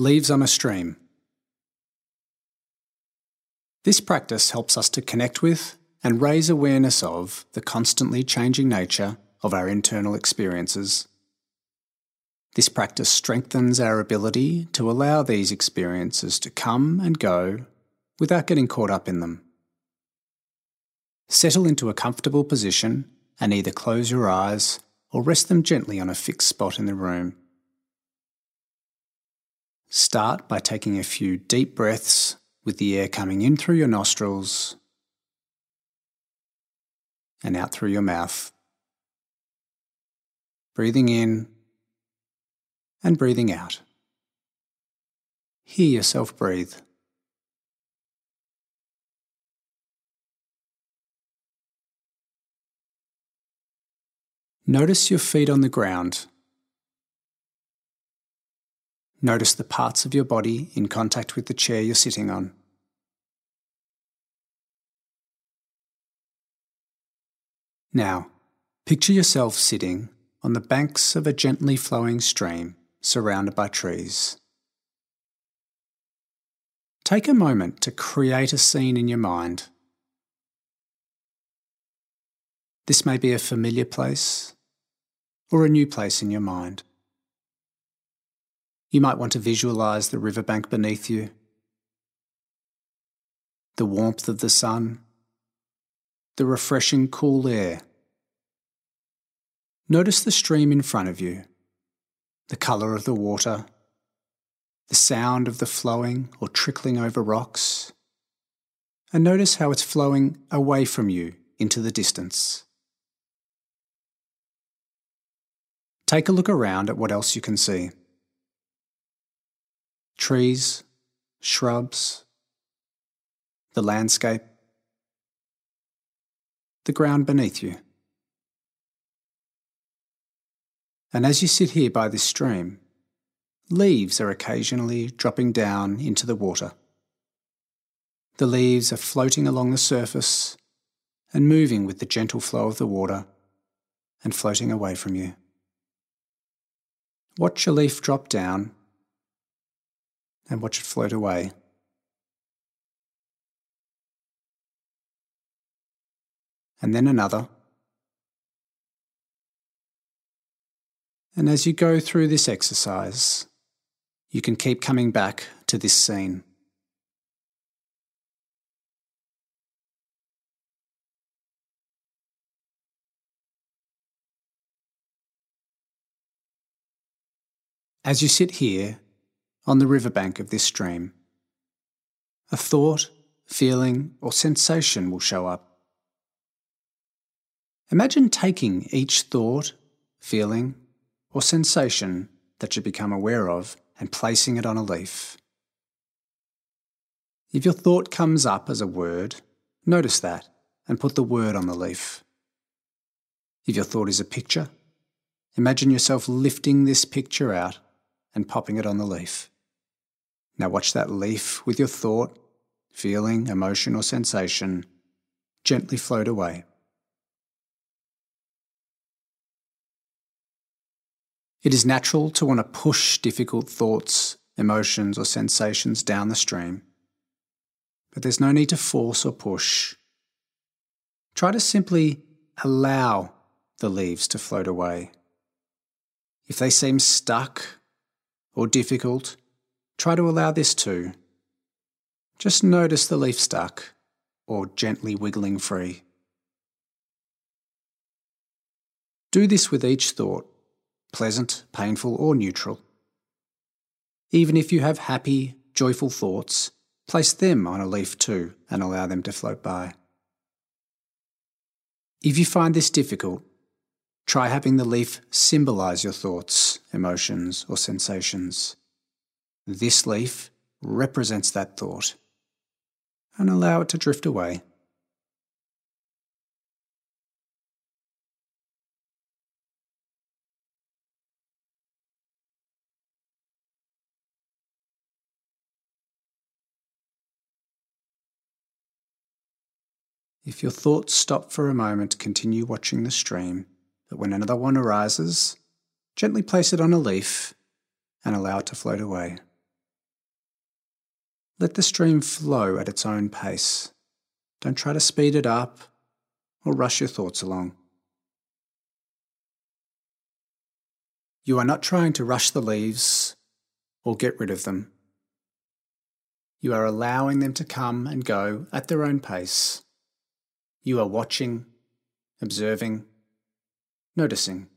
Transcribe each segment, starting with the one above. leaves on a stream. This practice helps us to connect with and raise awareness of the constantly changing nature of our internal experiences. This practice strengthens our ability to allow these experiences to come and go without getting caught up in them. Settle into a comfortable position and either close your eyes or rest them gently on a fixed spot in the room. Start by taking a few deep breaths with the air coming in through your nostrils and out through your mouth. Breathing in and breathing out. Hear yourself breathe. Notice your feet on the ground. Notice the parts of your body in contact with the chair you're sitting on. Now, picture yourself sitting on the banks of a gently flowing stream surrounded by trees. Take a moment to create a scene in your mind. This may be a familiar place or a new place in your mind. You might want to visualise the riverbank beneath you, the warmth of the sun, the refreshing cool air. Notice the stream in front of you, the colour of the water, the sound of the flowing or trickling over rocks, and notice how it's flowing away from you into the distance. Take a look around at what else you can see. Trees, shrubs, the landscape, the ground beneath you. And as you sit here by this stream, leaves are occasionally dropping down into the water. The leaves are floating along the surface and moving with the gentle flow of the water and floating away from you. Watch a leaf drop down and watch it float away. And then another. And as you go through this exercise, you can keep coming back to this scene. As you sit here, on the riverbank of this stream, a thought, feeling, or sensation will show up. Imagine taking each thought, feeling, or sensation that you become aware of and placing it on a leaf. If your thought comes up as a word, notice that and put the word on the leaf. If your thought is a picture, imagine yourself lifting this picture out and popping it on the leaf. Now watch that leaf with your thought, feeling, emotion or sensation gently float away. It is natural to want to push difficult thoughts, emotions or sensations down the stream, but there's no need to force or push. Try to simply allow the leaves to float away. If they seem stuck or difficult, try to allow this too. Just notice the leaf stuck or gently wiggling free. Do this with each thought, pleasant, painful or neutral. Even if you have happy, joyful thoughts, place them on a leaf too and allow them to float by. If you find this difficult, try having the leaf symbolise your thoughts, emotions or sensations. This leaf represents that thought, and allow it to drift away. If your thoughts stop for a moment, continue watching the stream, but when another one arises, gently place it on a leaf and allow it to float away. Let the stream flow at its own pace. Don't try to speed it up or rush your thoughts along. You are not trying to rush the leaves or get rid of them. You are allowing them to come and go at their own pace. You are watching, observing, noticing.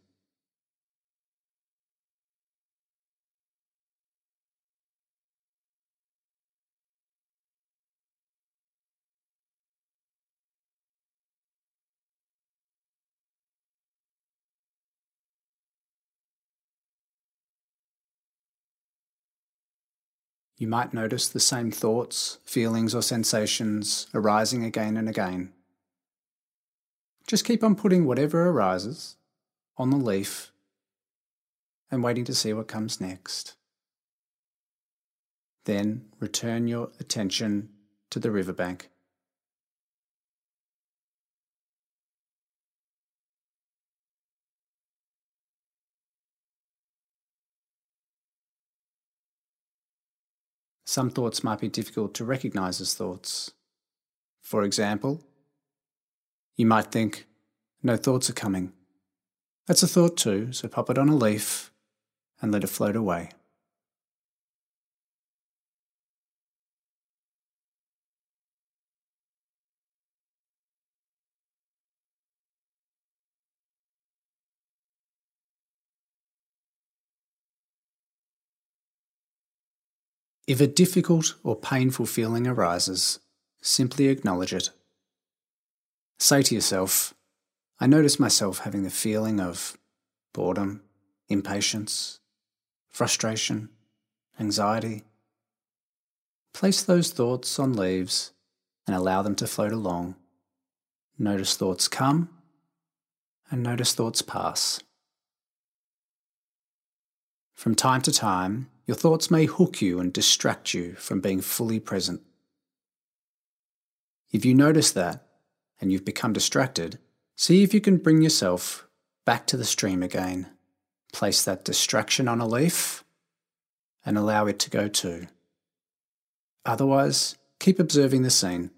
You might notice the same thoughts, feelings or sensations arising again and again. Just keep on putting whatever arises on the leaf and waiting to see what comes next. Then return your attention to the riverbank. Some thoughts might be difficult to recognize as thoughts. For example, you might think, no thoughts are coming. That's a thought too, so pop it on a leaf and let it float away. If a difficult or painful feeling arises, simply acknowledge it. Say to yourself, I notice myself having the feeling of boredom, impatience, frustration, anxiety. Place those thoughts on leaves and allow them to float along. Notice thoughts come and notice thoughts pass. From time to time, your thoughts may hook you and distract you from being fully present. If you notice that and you've become distracted, see if you can bring yourself back to the stream again. Place that distraction on a leaf and allow it to go too. Otherwise, keep observing the scene.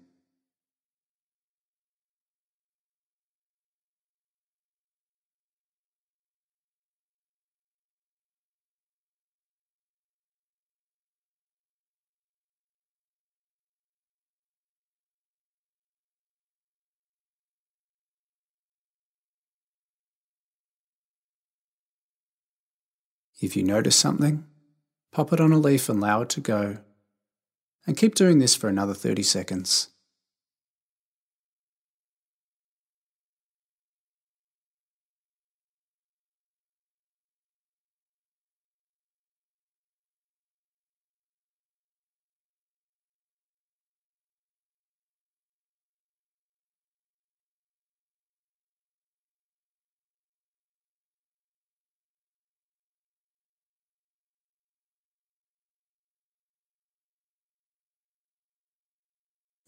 If you notice something, pop it on a leaf and allow it to go. And keep doing this for another 30 seconds.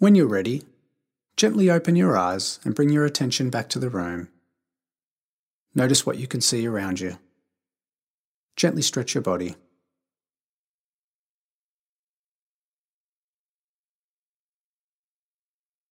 When you're ready, gently open your eyes and bring your attention back to the room. Notice what you can see around you. Gently stretch your body.